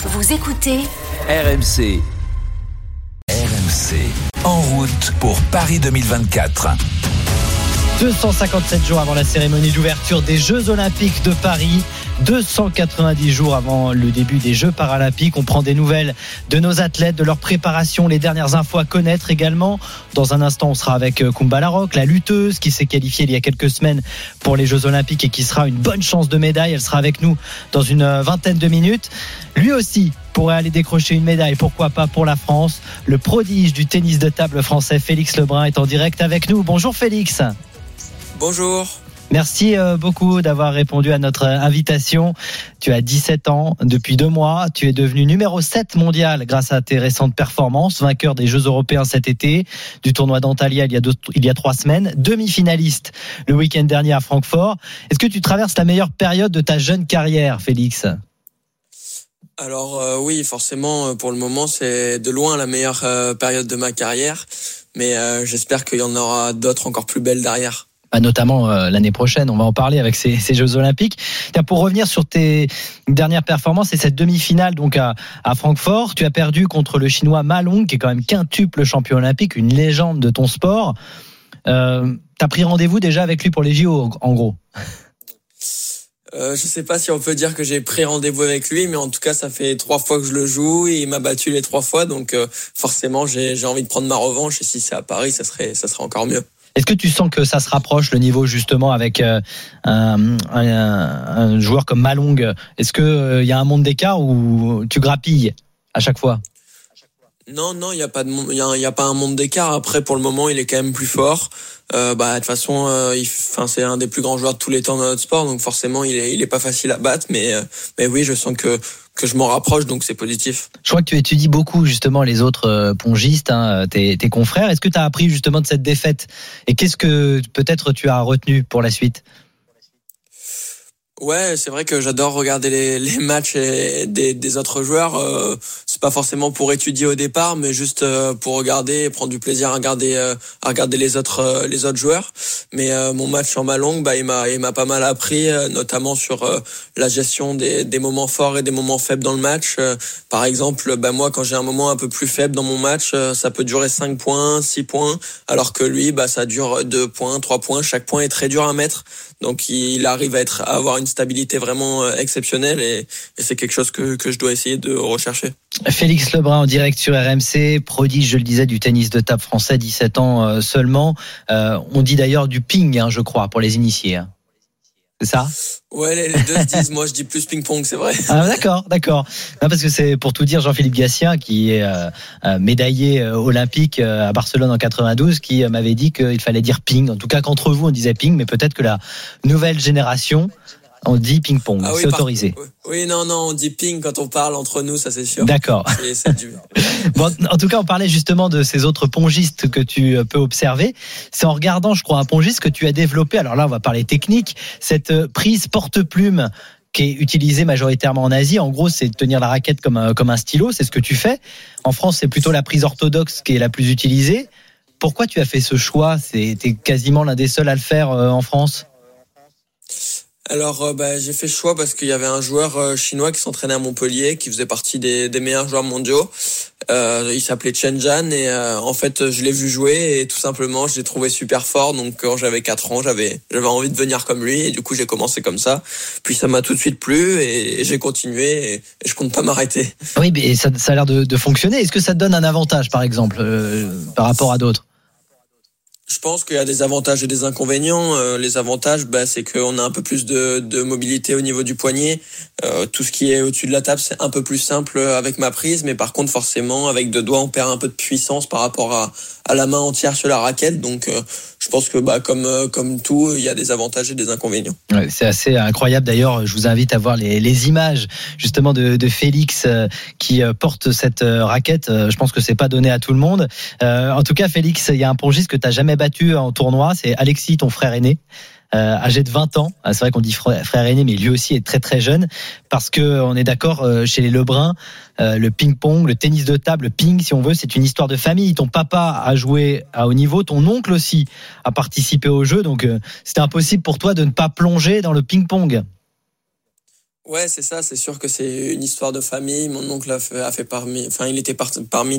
Vous écoutez RMC. RMC, en route pour Paris 2024. 257 jours avant la cérémonie d'ouverture des Jeux Olympiques de Paris, 290 jours avant le début des Jeux Paralympiques. On prend des nouvelles de nos athlètes, de leur préparation, les dernières infos à connaître également. Dans un instant, on sera avec Koumba Larroque, la lutteuse qui s'est qualifiée il y a quelques semaines pour les Jeux Olympiques et qui sera une bonne chance de médaille. Elle sera avec nous dans une vingtaine de minutes. Lui aussi pourrait aller décrocher une médaille, pourquoi pas pour la France. Le prodige du tennis de table français, Félix Lebrun, est en direct avec nous. Bonjour Félix. Bonjour. Merci beaucoup d'avoir répondu à notre invitation. Tu as 17 ans depuis 2 mois. Tu es devenu numéro 7 mondial grâce à tes récentes performances, vainqueur des Jeux européens cet été, du tournoi d'Antalya il y a 3 semaines, demi-finaliste le week-end dernier à Francfort. Est-ce que tu traverses la meilleure période de ta jeune carrière, Félix ? Alors oui, forcément, pour le moment, c'est de loin la meilleure période de ma carrière, mais j'espère qu'il y en aura d'autres encore plus belles derrière. Notamment l'année prochaine, on va en parler avec ces Jeux Olympiques. Pour revenir sur tes dernières performances et cette demi-finale donc à Francfort, tu as perdu contre le Chinois Ma Long, qui est quand même quintuple champion olympique, une légende de ton sport. Tu as pris rendez-vous déjà avec lui pour les JO, en gros. Je sais pas si on peut dire que j'ai pris rendez-vous avec lui, mais en tout cas, ça fait 3 fois que je le joue et il m'a battu les 3 fois. Donc forcément, j'ai envie de prendre ma revanche et si c'est à Paris, ça serait encore mieux. Est-ce que tu sens que ça se rapproche le niveau justement avec un joueur comme Ma Long ? Est-ce qu'il y a un monde d'écart où tu grappilles à chaque fois ? Non, il y a pas un monde d'écart. Après, pour le moment, il est quand même plus fort. De toute façon, c'est un des plus grands joueurs de tous les temps dans notre sport, donc forcément, il est pas facile à battre. Mais oui, je sens que je m'en rapproche, donc c'est positif. Je crois que tu étudies beaucoup justement les autres pongistes, tes confrères. Est-ce que tu as appris justement de cette défaite et qu'est-ce que peut-être tu as retenu pour la suite ? Ouais, c'est vrai que j'adore regarder les matchs des autres joueurs. C'est pas forcément pour étudier au départ, mais juste pour regarder et prendre du plaisir à regarder les autres joueurs. Mais mon match en Ma Long, il m'a pas mal appris, notamment sur la gestion des moments forts et des moments faibles dans le match. Par exemple, moi quand j'ai un moment un peu plus faible dans mon match, ça peut durer 5 points, 6 points, alors que lui, ça dure 2 points, 3 points, chaque point est très dur à mettre. Donc il arrive à avoir une stabilité vraiment exceptionnelle et c'est quelque chose que je dois essayer de rechercher. Félix Lebrun en direct sur RMC, prodige, je le disais, du tennis de table français, 17 ans seulement. On dit d'ailleurs du ping, je crois, pour les initiés. C'est ça ? Ouais, les deux se disent, moi je dis plus ping-pong, c'est vrai. Ah, d'accord. Non, parce que c'est pour tout dire Jean-Philippe Gatien, qui est médaillé olympique à Barcelone en 92, qui m'avait dit qu'il fallait dire ping. En tout cas, qu'entre vous on disait ping, mais peut-être que la nouvelle génération... On dit ping-pong, ah oui, c'est autorisé. Oui, non, on dit ping quand on parle entre nous, ça c'est sûr. D'accord. C'est dur. Bon, en tout cas, on parlait justement de ces autres pongistes que tu peux observer. C'est en regardant, je crois, un pongiste que tu as développé, alors là on va parler technique, cette prise porte-plume qui est utilisée majoritairement en Asie. En gros, c'est tenir la raquette comme un stylo, c'est ce que tu fais. En France, c'est plutôt la prise orthodoxe qui est la plus utilisée. Pourquoi tu as fait ce choix ? T'es quasiment l'un des seuls à le faire en France ? Alors j'ai fait le choix parce qu'il y avait un joueur chinois qui s'entraînait à Montpellier, qui faisait partie des meilleurs joueurs mondiaux. Il s'appelait Chen Tianzhong et en fait je l'ai vu jouer et tout simplement je l'ai trouvé super fort. Donc quand j'avais 4 ans, j'avais envie de devenir comme lui et du coup j'ai commencé comme ça. Puis ça m'a tout de suite plu et j'ai continué et je compte pas m'arrêter. Oui, mais ça a l'air de fonctionner. Est-ce que ça te donne un avantage par exemple par rapport à d'autres ? Je pense qu'il y a des avantages et des inconvénients. Les avantages, c'est qu'on a un peu plus de mobilité au niveau du poignet. Tout ce qui est au-dessus de la table, c'est un peu plus simple avec ma prise. Mais par contre, forcément, avec 2 doigts, on perd un peu de puissance par rapport à la main entière sur la raquette. Donc, je pense que comme tout, il y a des avantages et des inconvénients. Ouais, c'est assez incroyable. D'ailleurs, je vous invite à voir les images justement de Félix qui porte cette raquette. Je pense que c'est pas donné à tout le monde. En tout cas, Félix, il y a un pongiste que t'as jamais battu en tournoi, c'est Alexis, ton frère aîné, âgé de 20 ans. C'est vrai qu'on dit frère aîné, mais lui aussi est très très jeune, parce que on est d'accord, chez les Lebrun, le ping-pong, le tennis de table, le ping, si on veut, c'est une histoire de famille. Ton papa a joué à haut niveau, ton oncle aussi a participé au jeu, donc c'était impossible pour toi de ne pas plonger dans le ping-pong. Ouais, c'est ça, c'est sûr que c'est une histoire de famille. Mon oncle a fait parmi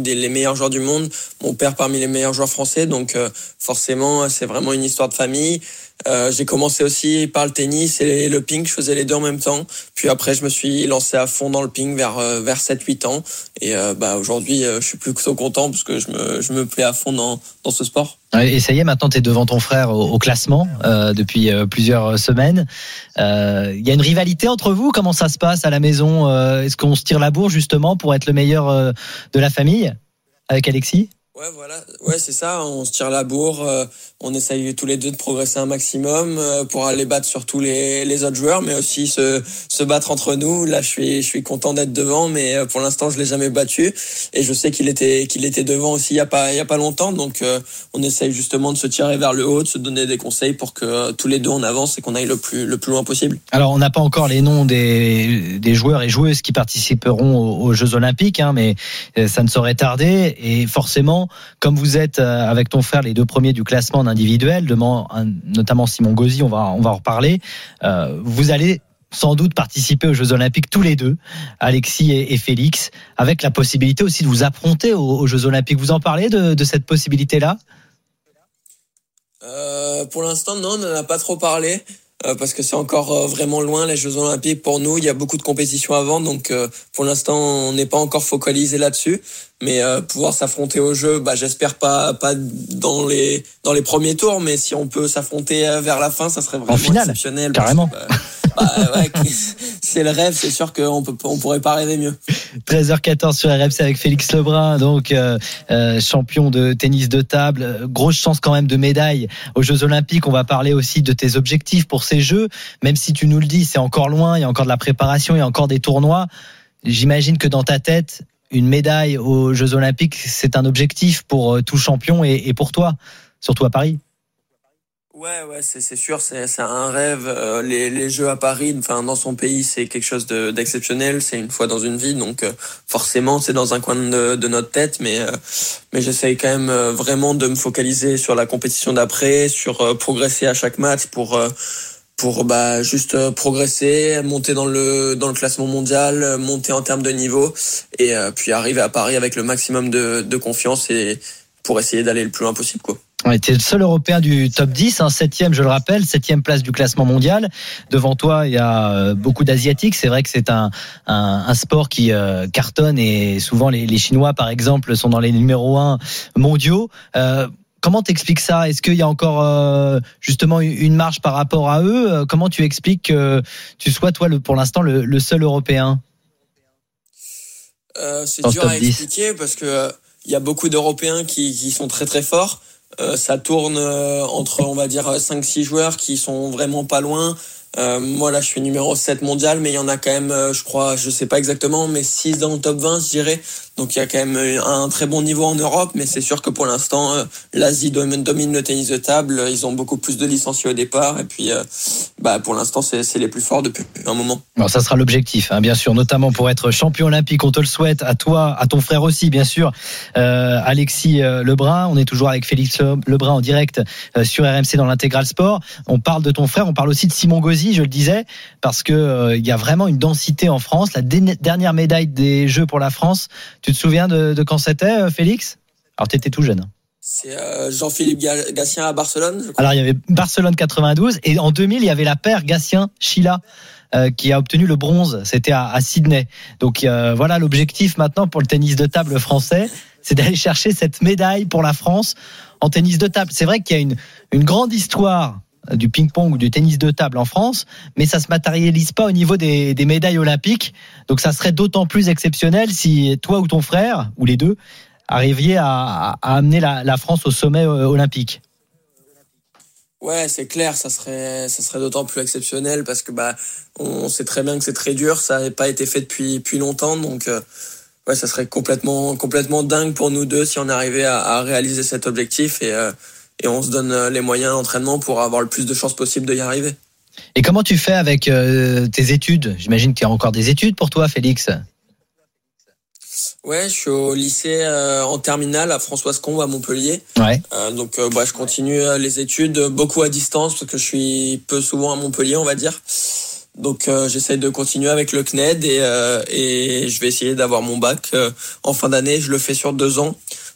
les meilleurs joueurs du monde, mon père parmi les meilleurs joueurs français, donc forcément, c'est vraiment une histoire de famille. J'ai commencé aussi par le tennis et le ping, je faisais les deux en même temps. Puis après, je me suis lancé à fond dans le ping vers 7-8 ans et aujourd'hui, je suis plutôt content parce que je me plais à fond dans ce sport. Et ça y est, maintenant tu es devant ton frère au classement depuis plusieurs semaines. Il y a une rivalité entre vous, comment ça se passe à la maison? Est-ce qu'on se tire la bourre justement pour être le meilleur de la famille avec Alexis? Ouais, voilà. Ouais, c'est ça, on se tire la bourre, on essaye tous les deux de progresser un maximum pour aller battre surtout les autres joueurs, mais aussi se battre entre nous. Là, je suis content d'être devant, mais pour l'instant, je l'ai jamais battu et je sais qu'il était devant aussi il y a pas longtemps, donc on essaye justement de se tirer vers le haut, de se donner des conseils pour que tous les deux on avance et qu'on aille le plus loin possible. Alors, on n'a pas encore les noms des joueurs et joueuses qui participeront aux Jeux Olympiques, hein, mais ça ne saurait tarder et forcément comme vous êtes avec ton frère les deux premiers du classement en individuel, notamment Simon Gauzy, on va en reparler, vous allez sans doute participer aux Jeux Olympiques tous les deux, Alexis et Félix, avec la possibilité aussi de vous affronter aux Jeux Olympiques. Vous en parlez de cette possibilité-là ? Pour l'instant, non, on n'en a pas trop parlé. Parce que c'est encore vraiment loin les Jeux Olympiques pour nous, il y a beaucoup de compétitions avant, donc pour l'instant on n'est pas encore focalisé là-dessus, mais pouvoir s'affronter aux Jeux, j'espère pas dans les premiers tours, mais si on peut s'affronter vers la fin, ça serait vraiment exceptionnel. Carrément. Ouais, c'est le rêve, c'est sûr qu'on on pourrait pas rêver mieux. 13h14 sur RMC avec Félix Lebrun, donc champion de tennis de table, grosse chance quand même de médaille aux Jeux Olympiques. On va parler aussi de tes objectifs pour ces Jeux, même si tu nous le dis, c'est encore loin, il y a encore de la préparation, il y a encore des tournois. J'imagine que dans ta tête, une médaille aux Jeux Olympiques, c'est un objectif pour tout champion et pour toi, surtout à Paris. Ouais, c'est sûr, c'est un rêve. Les Jeux à Paris, enfin dans son pays, c'est quelque chose d'exceptionnel. C'est une fois dans une vie, donc forcément c'est dans un coin de notre tête. Mais j'essaye quand même vraiment de me focaliser sur la compétition d'après, sur progresser à chaque match pour juste progresser, monter dans le classement mondial, monter en termes de niveau et puis arriver à Paris avec le maximum de confiance et pour essayer d'aller le plus loin possible, quoi. On était le seul Européen du top 10, 7e, je le rappelle, 7e place du classement mondial. Devant toi, il y a beaucoup d'Asiatiques. C'est vrai que c'est un sport qui cartonne et souvent les Chinois, par exemple, sont dans les numéros 1 mondiaux. Comment t'expliques ça ? Est-ce qu'il y a encore justement une marge par rapport à eux ? Comment tu expliques que tu sois, toi, pour l'instant, le seul Européen ? C'est dur à expliquer parce que y a beaucoup d'Européens qui sont très très forts. Ça tourne entre, on va dire, 5-6 joueurs qui sont vraiment pas loin. Moi, là, je suis numéro 7 mondial, mais il y en a quand même, je crois, je sais pas exactement, mais 6 dans le top 20, je dirais. Donc, il y a quand même un très bon niveau en Europe, mais c'est sûr que pour l'instant, l'Asie domine le tennis de table. Ils ont beaucoup plus de licenciés au départ. Et puis, pour l'instant, c'est les plus forts depuis un moment. Alors, ça sera l'objectif, hein, bien sûr, notamment pour être champion olympique. On te le souhaite à toi, à ton frère aussi, bien sûr, Alexis Lebrun. On est toujours avec Félix Lebrun en direct sur RMC dans l'Intégral Sport. On parle de ton frère, on parle aussi de Simon Gauzy. Je le disais, parce que il y a vraiment une densité en France. La dernière médaille des Jeux pour la France, tu te souviens de quand c'était, Félix ? Alors, tu étais tout jeune. C'est Jean-Philippe Gatien à Barcelone, je crois. Alors, il y avait Barcelone 92, et en 2000, il y avait la paire Gatien-Chila qui a obtenu le bronze. C'était à Sydney. Donc, voilà, l'objectif maintenant pour le tennis de table français, c'est d'aller chercher cette médaille pour la France en tennis de table. C'est vrai qu'il y a une grande histoire du ping-pong ou du tennis de table en France, mais ça se matérialise pas au niveau des médailles olympiques. Donc ça serait d'autant plus exceptionnel si toi ou ton frère, ou les deux, arriviez à amener la France au sommet olympique. Ouais, c'est clair, ça serait d'autant plus exceptionnel parce que on sait très bien que c'est très dur, ça n'a pas été fait depuis longtemps, donc ouais, ça serait complètement dingue pour nous deux si on arrivait à réaliser cet objectif et on se donne les moyens d'entraînement pour avoir le plus de chances possible d'y arriver. Et comment tu fais avec tes études ? J'imagine qu'il y a encore des études pour toi, Félix. Ouais, je suis au lycée en terminale à Françoise-Combe à Montpellier. Ouais. Donc je continue les études beaucoup à distance parce que je suis peu souvent à Montpellier, on va dire. Donc j'essaie de continuer avec le CNED et je vais essayer d'avoir mon bac en fin d'année. Je le fais sur 2 ans.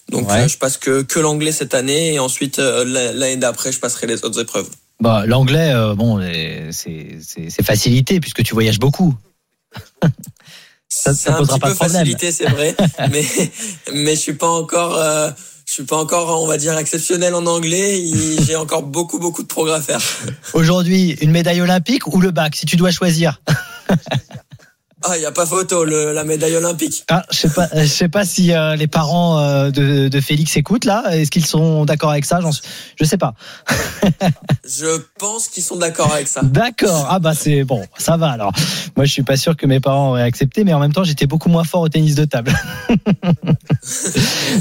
Donc ouais. Je passe que l'anglais cette année et ensuite l'année d'après je passerai les autres épreuves. Bah l'anglais bon c'est facilité puisque tu voyages beaucoup. ça posera pas de problème. Facilité c'est vrai mais je suis pas encore on va dire exceptionnel en anglais, j'ai encore beaucoup de progrès à faire. Aujourd'hui, une médaille olympique ou le bac si tu dois choisir? Ah, il n'y a pas photo, la médaille olympique. Ah, je sais pas si les parents de Félix écoutent là. Est-ce qu'ils sont d'accord avec ça ? Je sais pas. Je pense qu'ils sont d'accord avec ça. D'accord. Ah bah c'est bon, ça va alors. Moi, je suis pas sûr que mes parents auraient accepté, mais en même temps, j'étais beaucoup moins fort au tennis de table.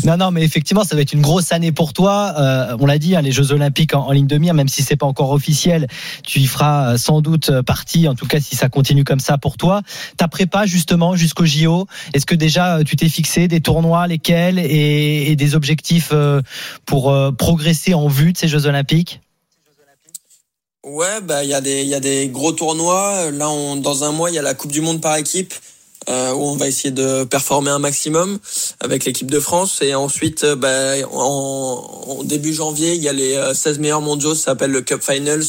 Non, mais effectivement, ça va être une grosse année pour toi. On l'a dit, hein, les Jeux Olympiques en ligne de mire, même si c'est pas encore officiel, tu y feras sans doute partie. En tout cas, si ça continue comme ça pour toi. T'as prépa justement jusqu'au JO, est-ce que déjà tu t'es fixé des tournois, lesquels et des objectifs pour progresser en vue de ces Jeux Olympiques ? Ouais, bah il y a des gros tournois. Là, dans un mois, il y a la Coupe du Monde par équipe où on va essayer de performer un maximum avec l'équipe de France. Et ensuite, en début janvier, il y a les 16 meilleurs mondiaux, ça s'appelle le Cup Finals,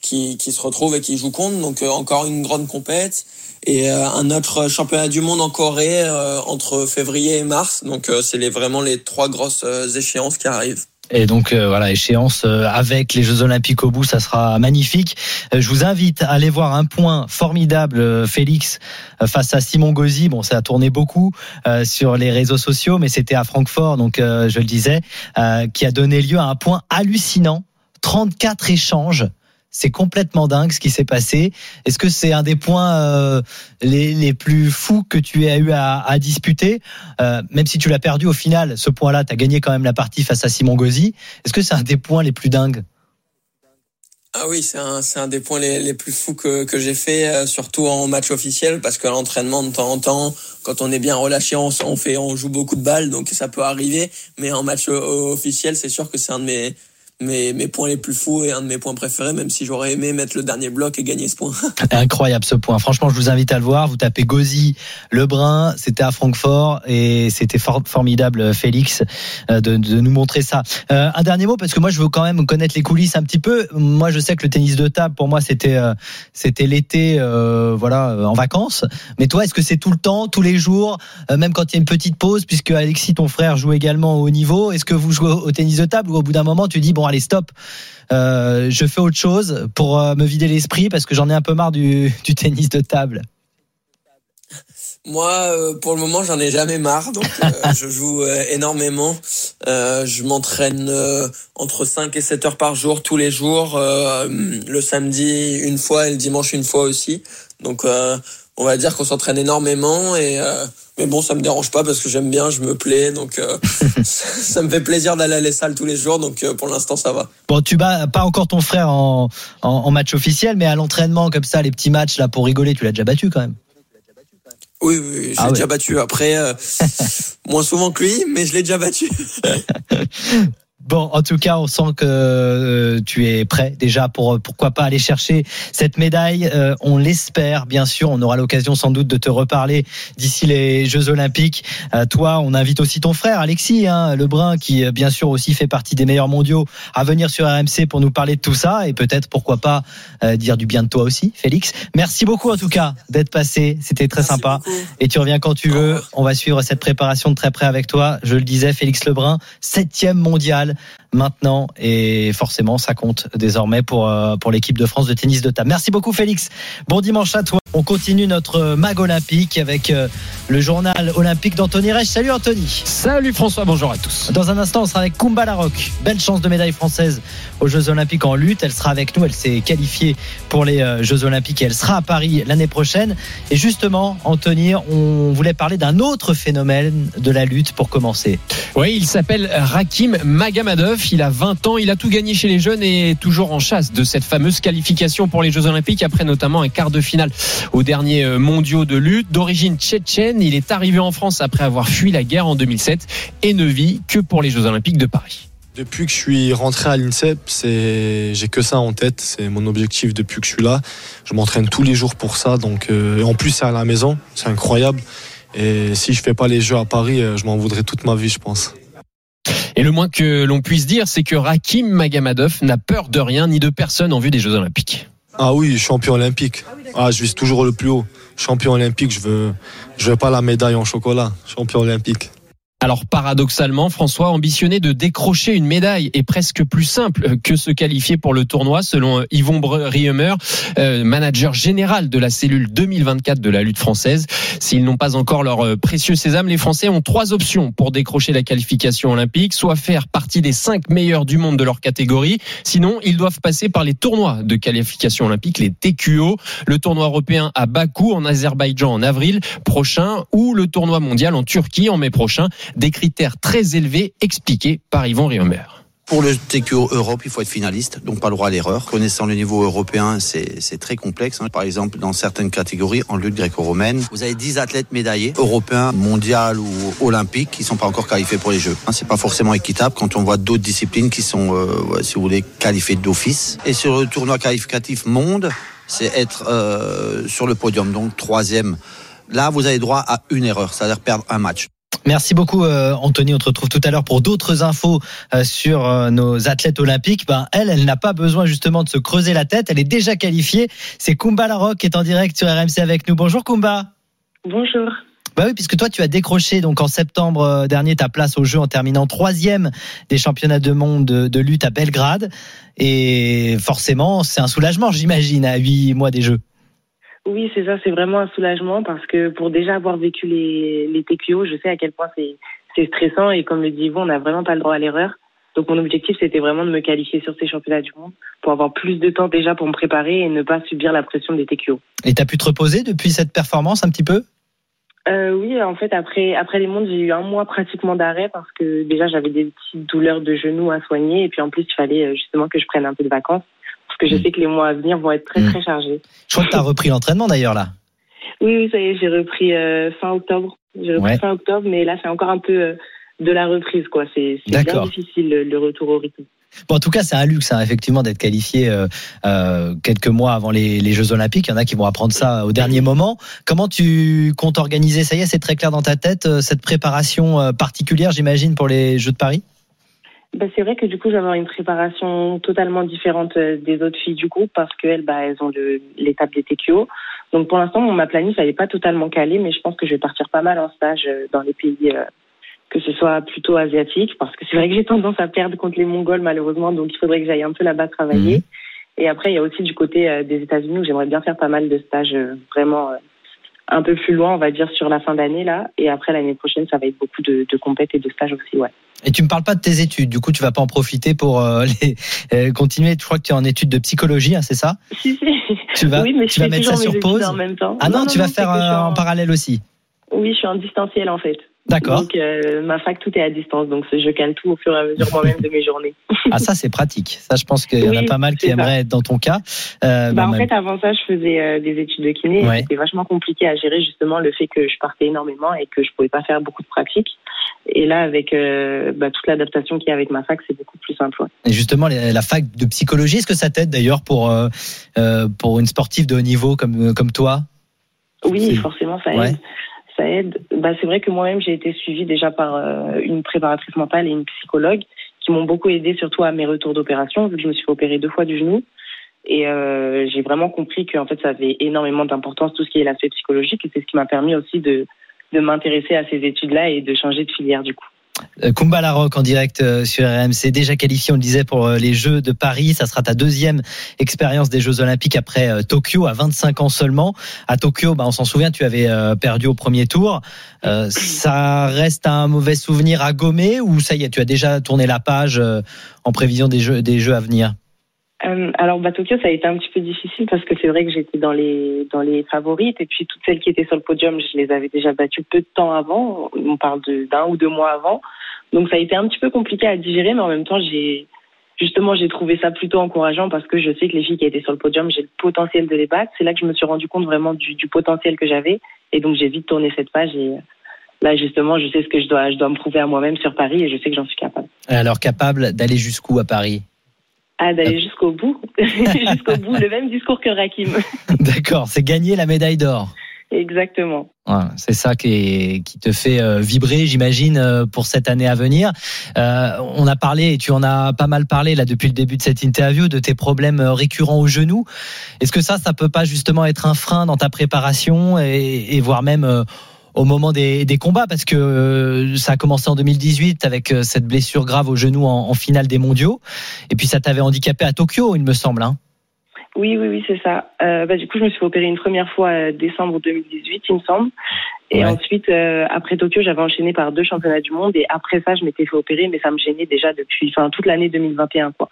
qui se retrouvent et qui jouent contre. Donc encore une grande compète. Et un autre championnat du monde en Corée entre février et mars. Donc c'est vraiment les 3 grosses échéances qui arrivent. Et donc échéance avec les Jeux Olympiques au bout, ça sera magnifique. Je vous invite à aller voir un point formidable, Félix, face à Simon Gauzy. Bon, ça a tourné beaucoup sur les réseaux sociaux, mais c'était à Francfort, donc je le disais, qui a donné lieu à un point hallucinant, 34 échanges. C'est complètement dingue ce qui s'est passé. Est-ce que c'est un des points les plus fous que tu as eu à disputer, même si tu l'as perdu au final, ce point-là, tu as gagné quand même la partie face à Simon Gauzy. Est-ce que c'est un des points les plus dingues ? Ah oui, c'est un des points les plus fous que j'ai fait, surtout en match officiel, parce qu'à l'entraînement, de temps en temps, quand on est bien relâché, on joue beaucoup de balles, donc ça peut arriver. Mais en match officiel, c'est sûr que c'est un de mes points les plus fous et un de mes points préférés, même si j'aurais aimé mettre le dernier bloc et gagner ce point. Incroyable ce point. Franchement, je vous invite à le voir. Vous tapez Gauzy, Lebrun, c'était à Francfort et c'était formidable, Félix, de nous montrer ça. Un dernier mot, parce que moi, je veux quand même connaître les coulisses un petit peu. Moi, je sais que le tennis de table, pour moi, c'était l'été, en vacances. Mais toi, est-ce que c'est tout le temps, tous les jours, même quand il y a une petite pause, puisque Alexis, ton frère, joue également au haut niveau, est-ce que vous jouez au tennis de table ou au bout d'un moment, tu dis, bon, allez, stop. Je fais autre chose pour me vider l'esprit parce que j'en ai un peu marre du tennis de table. Moi, pour le moment, j'en ai jamais marre. Donc, je joue énormément. Je m'entraîne entre 5 et 7 heures par jour, tous les jours. Le samedi, une fois, et le dimanche, une fois aussi. Donc, on va dire qu'on s'entraîne énormément et mais bon, ça me dérange pas parce que j'aime bien, je me plais, donc ça me fait plaisir d'aller à la salle tous les jours, donc pour l'instant ça va. Bon, tu bats pas encore ton frère en match officiel, mais à l'entraînement comme ça, les petits matchs là pour rigoler, tu l'as déjà battu quand même. Oui, je l'ai déjà battu. Après, moins souvent que lui, mais je l'ai déjà battu. Bon, en tout cas, on sent que tu es prêt déjà pour pourquoi pas aller chercher cette médaille. On l'espère, bien sûr. On aura l'occasion sans doute de te reparler d'ici les Jeux Olympiques. Toi, on invite aussi ton frère Alexis Lebrun, qui bien sûr aussi fait partie des meilleurs mondiaux, à venir sur RMC pour nous parler de tout ça et peut-être pourquoi pas dire du bien de toi aussi, Félix. Merci beaucoup en tout cas d'être passé. C'était très sympa. Beaucoup. Et tu reviens quand tu veux. On va suivre cette préparation de très près avec toi. Je le disais, Félix Lebrun, 7e mondial. Maintenant, et forcément ça compte désormais pour l'équipe de France de tennis de table. Merci beaucoup Félix, bon dimanche à toi. On continue notre mag olympique avec le journal olympique d'Anthony Reich. Salut Anthony. Salut François, bonjour à tous. Dans un instant on sera avec Koumba Larroque, belle chance de médaille française aux Jeux Olympiques en lutte, elle sera avec nous, elle s'est qualifiée pour les Jeux Olympiques et elle sera à Paris l'année prochaine. Et justement Anthony, on voulait parler d'un autre phénomène de la lutte pour commencer. Oui, il s'appelle Rakim Magamadov. Il a 20 ans, il a tout gagné chez les jeunes et est toujours en chasse de cette fameuse qualification pour les Jeux Olympiques après notamment un quart de finale aux derniers mondiaux de lutte. D'origine tchétchène, il est arrivé en France après avoir fui la guerre en 2007 et ne vit que pour les Jeux Olympiques de Paris. Depuis que je suis rentré à l'INSEP, j'ai que ça en tête, c'est mon objectif depuis que je suis là. Je m'entraîne tous les jours pour ça, donc, et en plus c'est à la maison, c'est incroyable. Et si je ne fais pas les Jeux à Paris, je m'en voudrais toute ma vie, je pense. Et le moins que l'on puisse dire, c'est que Rakim Magamadov n'a peur de rien ni de personne en vue des Jeux Olympiques. Ah oui, champion olympique. Ah, je vise toujours le plus haut. Champion olympique, je veux pas la médaille en chocolat. Champion olympique. Alors paradoxalement, François, ambitionné de décrocher une médaille est presque plus simple que se qualifier pour le tournoi, selon Yvon Rieumer, manager général de la cellule 2024 de la lutte française. S'ils n'ont pas encore leur précieux sésame, les Français ont trois options pour décrocher la qualification olympique, soit faire partie des 5 meilleurs du monde de leur catégorie, sinon ils doivent passer par les tournois de qualification olympique, les TQO, le tournoi européen à Bakou en Azerbaïdjan en avril prochain ou le tournoi mondial en Turquie en mai prochain. Des critères très élevés expliqués par Yvon Rieumer. Pour le TQO Europe, il faut être finaliste, donc pas le droit à l'erreur. Connaissant le niveau européen, c'est très complexe. Par exemple, dans certaines catégories, en lutte gréco-romaine, vous avez 10 athlètes médaillés, européens, mondiaux ou olympiques, qui ne sont pas encore qualifiés pour les Jeux. C'est pas forcément équitable quand on voit d'autres disciplines qui sont, si vous voulez, qualifiées d'office. Et sur le tournoi qualificatif monde, c'est être sur le podium, donc 3e. Là, vous avez droit à une erreur, c'est-à-dire perdre un match. Merci beaucoup Anthony, on te retrouve tout à l'heure pour d'autres infos sur nos athlètes olympiques. Elle n'a pas besoin justement de se creuser la tête, elle est déjà qualifiée. C'est Koumba Larroque qui est en direct sur RMC avec nous. Bonjour Koumba. Bonjour. Oui, puisque toi tu as décroché donc en septembre dernier ta place aux Jeux en terminant 3e des championnats du monde de lutte à Belgrade. Et forcément c'est un soulagement, j'imagine, à 8 mois des Jeux. Oui, c'est ça, c'est vraiment un soulagement parce que pour déjà avoir vécu les TQO, je sais à quel point c'est stressant et comme le dit Yvon, on n'a vraiment pas le droit à l'erreur. Donc mon objectif, c'était vraiment de me qualifier sur ces championnats du monde pour avoir plus de temps déjà pour me préparer et ne pas subir la pression des TQO. Et t'as pu te reposer depuis cette performance un petit peu ? Oui, en fait, après les mondes, j'ai eu un mois pratiquement d'arrêt parce que déjà j'avais des petites douleurs de genoux à soigner et puis en plus, il fallait justement que je prenne un peu de vacances. Parce que je sais que les mois à venir vont être très très chargés. Je crois que tu as repris l'entraînement d'ailleurs là. Oui, ça y est, j'ai repris fin octobre. Mais là c'est encore un peu de la reprise quoi. C'est bien difficile le retour au rythme. Bon, en tout cas, c'est un luxe, effectivement, d'être qualifié quelques mois avant les Jeux Olympiques. Il y en a qui vont apprendre ça au dernier moment. Comment tu comptes organiser ? Ça y est, c'est très clair dans ta tête, cette préparation particulière, j'imagine, pour les Jeux de Paris ? C'est vrai que du coup, je vais avoir une préparation totalement différente des autres filles du groupe parce qu'elles elles ont l'étape des TQO. Donc pour l'instant, ma planif, elle n'est pas totalement calée, mais je pense que je vais partir pas mal en stage dans les pays, que ce soit plutôt asiatiques, parce que c'est vrai que j'ai tendance à perdre contre les Mongols malheureusement, donc il faudrait que j'aille un peu là-bas travailler. Et après, il y a aussi du côté des États-Unis où j'aimerais bien faire pas mal de stages vraiment un peu plus loin, on va dire, sur la fin d'année là. Et après, l'année prochaine, ça va être beaucoup de compètes et de stages aussi, ouais. Et tu me parles pas de tes études, du coup tu vas pas en profiter pour continuer. Je crois que tu es en études de psychologie, c'est ça ? Si. Tu vas mettre ça sur pause en même temps. Tu vas faire en parallèle aussi. Oui, je suis en distanciel en fait. D'accord. Donc ma fac, tout est à distance, donc je cale tout au fur et à mesure moi-même de mes journées. Ah ça c'est pratique. Ça je pense qu'il y en a pas mal qui aimeraient être dans ton cas. En fait avant ça je faisais des études de kiné. Ouais. Et c'était vachement compliqué à gérer justement le fait que je partais énormément et que je pouvais pas faire beaucoup de pratiques. Et là, avec toute l'adaptation qu'il y a avec ma fac, c'est beaucoup plus simple. Ouais. Et justement, la fac de psychologie, est-ce que ça t'aide d'ailleurs pour une sportive de haut niveau comme toi ? Oui, forcément, ça aide. Ouais. Ça aide. C'est vrai que moi-même, j'ai été suivie déjà par une préparatrice mentale et une psychologue qui m'ont beaucoup aidée, surtout à mes retours d'opération, vu que je me suis opérée 2 fois du genou. Et j'ai vraiment compris qu'en fait, ça avait énormément d'importance, tout ce qui est l'aspect psychologique. Et c'est ce qui m'a permis aussi de m'intéresser à ces études-là et de changer de filière du coup. Koumba Larroque en direct sur RMC, déjà qualifié, on le disait, pour les Jeux de Paris. Ça sera ta 2e expérience des Jeux Olympiques après Tokyo, à 25 ans seulement. À Tokyo, on s'en souvient, tu avais perdu au premier tour. Ça reste un mauvais souvenir à gommer ou ça y est, tu as déjà tourné la page en prévision des jeux à venir ? Alors Tokyo, ça a été un petit peu difficile parce que c'est vrai que j'étais dans les favorites et puis toutes celles qui étaient sur le podium, je les avais déjà battues peu de temps avant. On parle d'1 ou 2 mois avant, donc ça a été un petit peu compliqué à digérer, mais en même temps j'ai trouvé ça plutôt encourageant parce que je sais que les filles qui étaient sur le podium, j'ai le potentiel de les battre. C'est là que je me suis rendu compte vraiment du potentiel que j'avais et donc j'ai vite tourné cette page et Là, justement, je sais ce que je dois me prouver à moi-même sur Paris et je sais que j'en suis capable. Alors, capable d'aller jusqu'où à Paris ? Ah, d'aller jusqu'au bout. Jusqu'au bout, le même discours que Rakim. D'accord, c'est gagner la médaille d'or. Exactement. Ouais, c'est ça qui te fait vibrer, j'imagine, pour cette année à venir. On a parlé, et tu en as pas mal parlé là depuis le début de cette interview, de tes problèmes récurrents au genou. Est-ce que ça peut pas justement être un frein dans ta préparation et voire même au moment des combats, parce que ça a commencé en 2018 avec cette blessure grave au genou en finale des mondiaux, et puis ça t'avait handicapé à Tokyo, il me semble, hein. Oui, c'est ça. Du coup, je me suis opérée une première fois décembre 2018, il me semble. Et ensuite, après Tokyo, j'avais enchaîné par 2 championnats du monde. Et après ça, je m'étais fait opérer, mais ça me gênait déjà depuis toute l'année 2021. Quoi.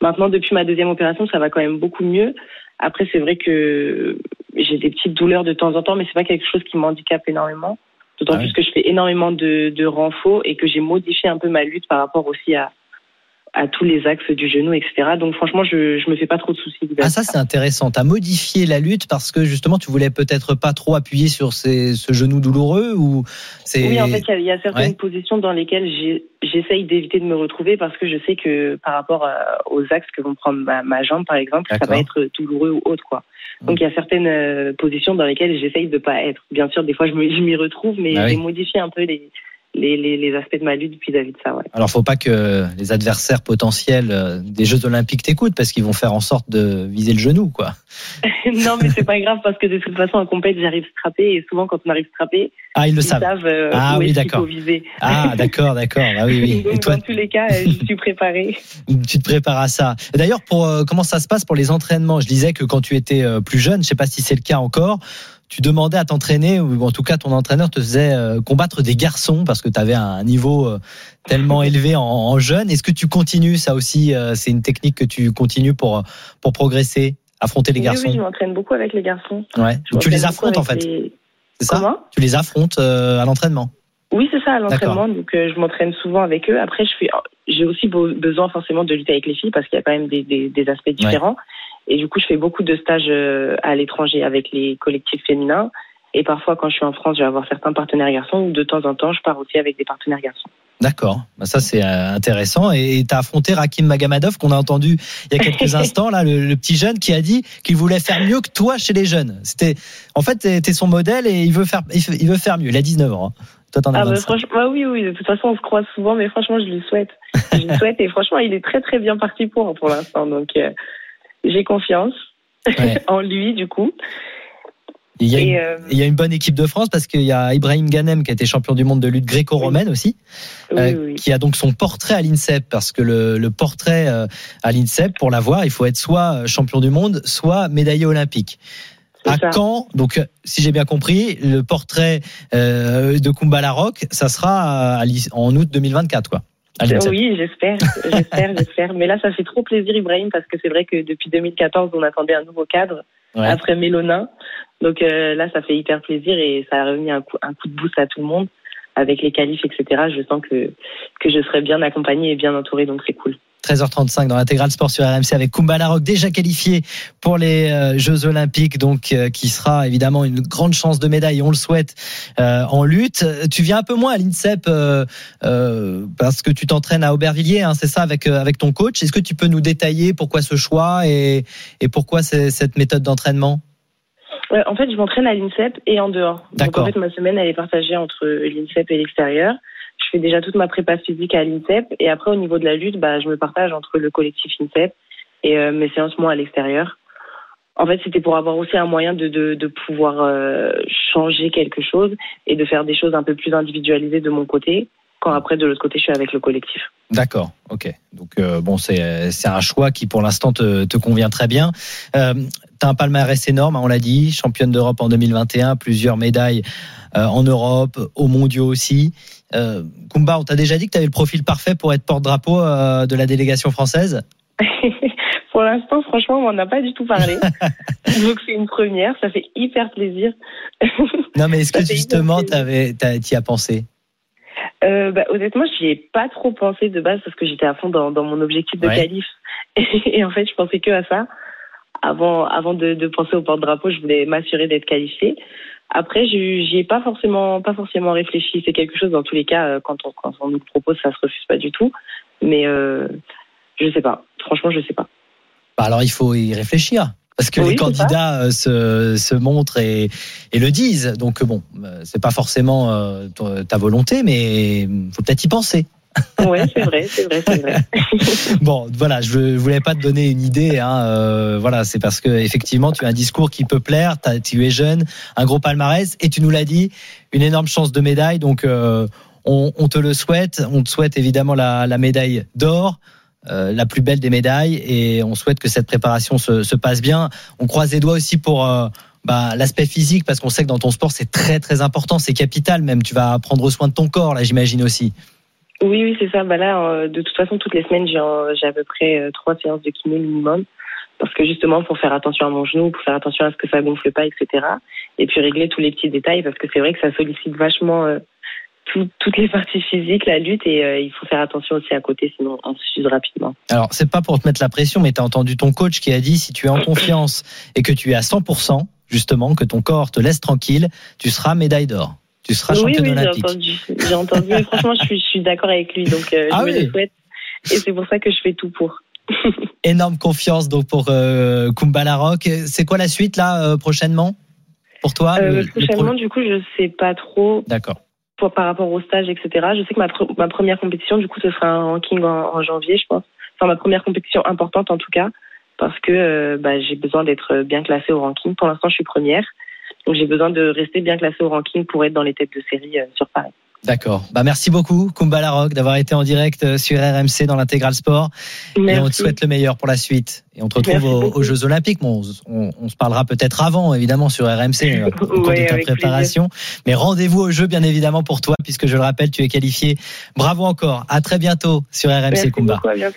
Maintenant, depuis ma deuxième opération, ça va quand même beaucoup mieux. Après, c'est vrai que j'ai des petites douleurs de temps en temps, mais c'est pas quelque chose qui m'handicape énormément. D'autant plus que je fais énormément de renfaux et que j'ai modifié un peu ma lutte par rapport aussi à tous les axes du genou, etc. Donc franchement, je me fais pas trop de soucis. Ah, ça c'est intéressant. T'as modifié la lutte parce que justement, tu voulais peut-être pas trop appuyer sur ce genou douloureux ou c'est... Oui, en fait, il y a certaines positions dans lesquelles j'essaye d'éviter de me retrouver parce que je sais que par rapport aux axes que vont prendre ma jambe, par exemple, D'accord. ça va être douloureux ou autre, quoi. Donc il y a certaines positions dans lesquelles j'essaye de pas être. Bien sûr, des fois, je m'y retrouve, mais j'ai modifié un peu les aspects de ma lutte vis-à-vis de ça. Ouais. Alors, faut pas que les adversaires potentiels des Jeux Olympiques t'écoutent parce qu'ils vont faire en sorte de viser le genou, quoi. Non, mais c'est pas grave parce que de toute façon, en compète, j'arrive strappé et souvent, quand on arrive strappé, ils savent où est-ce qu'il faut viser. Ah, d'accord. Bah, oui. Donc, et toi, dans tous les cas, je suis préparée. Tu te prépares à ça. D'ailleurs, pour comment ça se passe pour les entraînements ? Je disais que quand tu étais plus jeune, je sais pas si c'est le cas encore, tu demandais à t'entraîner, ou en tout cas ton entraîneur te faisait combattre des garçons parce que tu avais un niveau tellement élevé en jeune. Est-ce que tu continues ça aussi ? C'est une technique que tu continues pour progresser, affronter les garçons ? Oui, je m'entraîne beaucoup avec les garçons. Ouais. Tu les affrontes en fait, c'est ça ? Tu les affrontes à l'entraînement ? Oui, c'est ça, à l'entraînement. D'accord. Donc je m'entraîne souvent avec eux. Après, j'ai aussi besoin forcément de lutter avec les filles parce qu'il y a quand même des aspects différents. Ouais. Et du coup, je fais beaucoup de stages à l'étranger avec les collectifs féminins. Et parfois, quand je suis en France, je vais avoir certains partenaires garçons. Ou de temps en temps, je pars aussi avec des partenaires garçons. D'accord. Ben, ça, c'est intéressant. Et tu as affronté Rakim Magamadov, qu'on a entendu il y a quelques instants, là, le petit jeune qui a dit qu'il voulait faire mieux que toi chez les jeunes. En fait, tu es son modèle et il veut faire mieux. Il a 19 ans. Hein. Toi, t'en as 25. Oui. De toute façon, on se croise souvent. Mais franchement, je lui souhaite. Et franchement, il est très, très bien parti pour l'instant. Donc... j'ai confiance en lui, du coup. Il y a une bonne équipe de France parce qu'il y a Ibrahim Ghanem qui a été champion du monde de lutte gréco-romaine aussi, qui a donc son portrait à l'INSEP parce que le portrait à l'INSEP, pour l'avoir, il faut être soit champion du monde, soit médaillé olympique. Caen, donc si j'ai bien compris, le portrait de Koumba Larroque, ça sera en août 2024, quoi. Oui, j'espère. Mais là, ça fait trop plaisir, Ibrahim, parce que c'est vrai que depuis 2014, on attendait un nouveau cadre après Mélonin. Donc là, ça fait hyper plaisir et ça a remis un coup de boost à tout le monde avec les qualifs, etc. Je sens que je serai bien accompagnée et bien entourée, donc c'est cool. 13h35 dans l'Intégral Sport sur RMC avec Koumba Larroque, déjà qualifié pour les Jeux Olympiques, donc qui sera évidemment une grande chance de médaille, on le souhaite, en lutte. Tu viens un peu moins à l'INSEP parce que tu t'entraînes à Aubervilliers, hein, c'est ça, avec ton coach. Est-ce que tu peux nous détailler pourquoi ce choix et pourquoi cette méthode d'entraînement ? Ouais, en fait, je m'entraîne à l'INSEP et en dehors. D'accord. Donc en fait, ma semaine, elle est partagée entre l'INSEP et l'extérieur. Je fais déjà toute ma prépa physique à l'INSEP. Et après, au niveau de la lutte, je me partage entre le collectif INSEP et mes séances, moi, à l'extérieur. En fait, c'était pour avoir aussi un moyen de pouvoir changer quelque chose et de faire des choses un peu plus individualisées de mon côté, quand après, de l'autre côté, je suis avec le collectif. D'accord, ok. Donc, c'est un choix qui, pour l'instant, te convient très bien. T'as un palmarès énorme, on l'a dit, championne d'Europe en 2021, plusieurs médailles en Europe, aux mondiaux aussi. Koumba, on t'a déjà dit que t'avais le profil parfait pour être porte-drapeau de la délégation française ? Pour l'instant, franchement, on n'en a pas du tout parlé. Donc, c'est une première, ça fait hyper plaisir. Non, mais est-ce que justement, t'y as pensé ? Honnêtement, j'y ai pas trop pensé de base parce que j'étais à fond dans mon objectif de qualif. Et en fait, je pensais que à ça. Avant de penser au porte-drapeau, je voulais m'assurer d'être qualifiée. Après, j'y ai pas forcément réfléchi. C'est quelque chose, dans tous les cas, quand on nous propose, ça se refuse pas du tout. Mais je sais pas. Franchement, je sais pas. Bah alors, il faut y réfléchir. Parce que les candidats se montrent et le disent. Donc bon, c'est pas forcément ta volonté, mais faut peut-être y penser. Ouais, c'est vrai. Bon, voilà, je voulais pas te donner une idée, hein. Voilà, c'est parce que effectivement, tu as un discours qui peut plaire. Tu es jeune, un gros palmarès, et tu nous l'as dit, une énorme chance de médaille. Donc, on te le souhaite. On te souhaite évidemment la médaille d'or. La plus belle des médailles, et on souhaite que cette préparation se passe bien. On croise les doigts aussi pour l'aspect physique, parce qu'on sait que dans ton sport c'est très très important, c'est capital même. Tu vas prendre soin de ton corps là, j'imagine aussi. Oui, c'est ça. Là, de toute façon, toutes les semaines j'ai à peu près 3 séances de kiné minimum, parce que justement pour faire attention à mon genou, pour faire attention à ce que ça gonfle pas, etc. Et puis régler tous les petits détails, parce que c'est vrai que ça sollicite vachement toutes les parties physiques, la lutte, et il faut faire attention aussi à côté, sinon on s'use rapidement. Alors, c'est pas pour te mettre la pression, mais t'as entendu ton coach qui a dit, si tu es en confiance et que tu es à 100%, justement, que ton corps te laisse tranquille, tu seras médaille d'or. Tu seras championne olympique. J'ai entendu. Mais franchement, je suis d'accord avec lui, donc je le souhaite. Et c'est pour ça que je fais tout pour. Énorme confiance donc pour Koumba Larroque. C'est quoi la suite là, prochainement, pour toi? Prochainement, du coup, je sais pas trop. D'accord. Par rapport au stage, etc. Je sais que ma première compétition, du coup, ce sera un ranking en janvier, je pense. Enfin, ma première compétition importante, en tout cas, parce que j'ai besoin d'être bien classée au ranking. Pour l'instant, je suis première, donc j'ai besoin de rester bien classée au ranking pour être dans les têtes de série sur Paris. D'accord. Merci beaucoup, Koumba Larroque, d'avoir été en direct sur RMC dans l'Intégral Sport. Merci. Et on te souhaite le meilleur pour la suite. Et on te retrouve aux Jeux Olympiques. Bon, on se parlera peut-être avant, évidemment, sur RMC, de ta préparation. Plaisir. Mais rendez-vous aux Jeux, bien évidemment, pour toi, puisque je le rappelle, tu es qualifié. Bravo encore. À très bientôt sur RMC, Koumba. Beaucoup, à bientôt.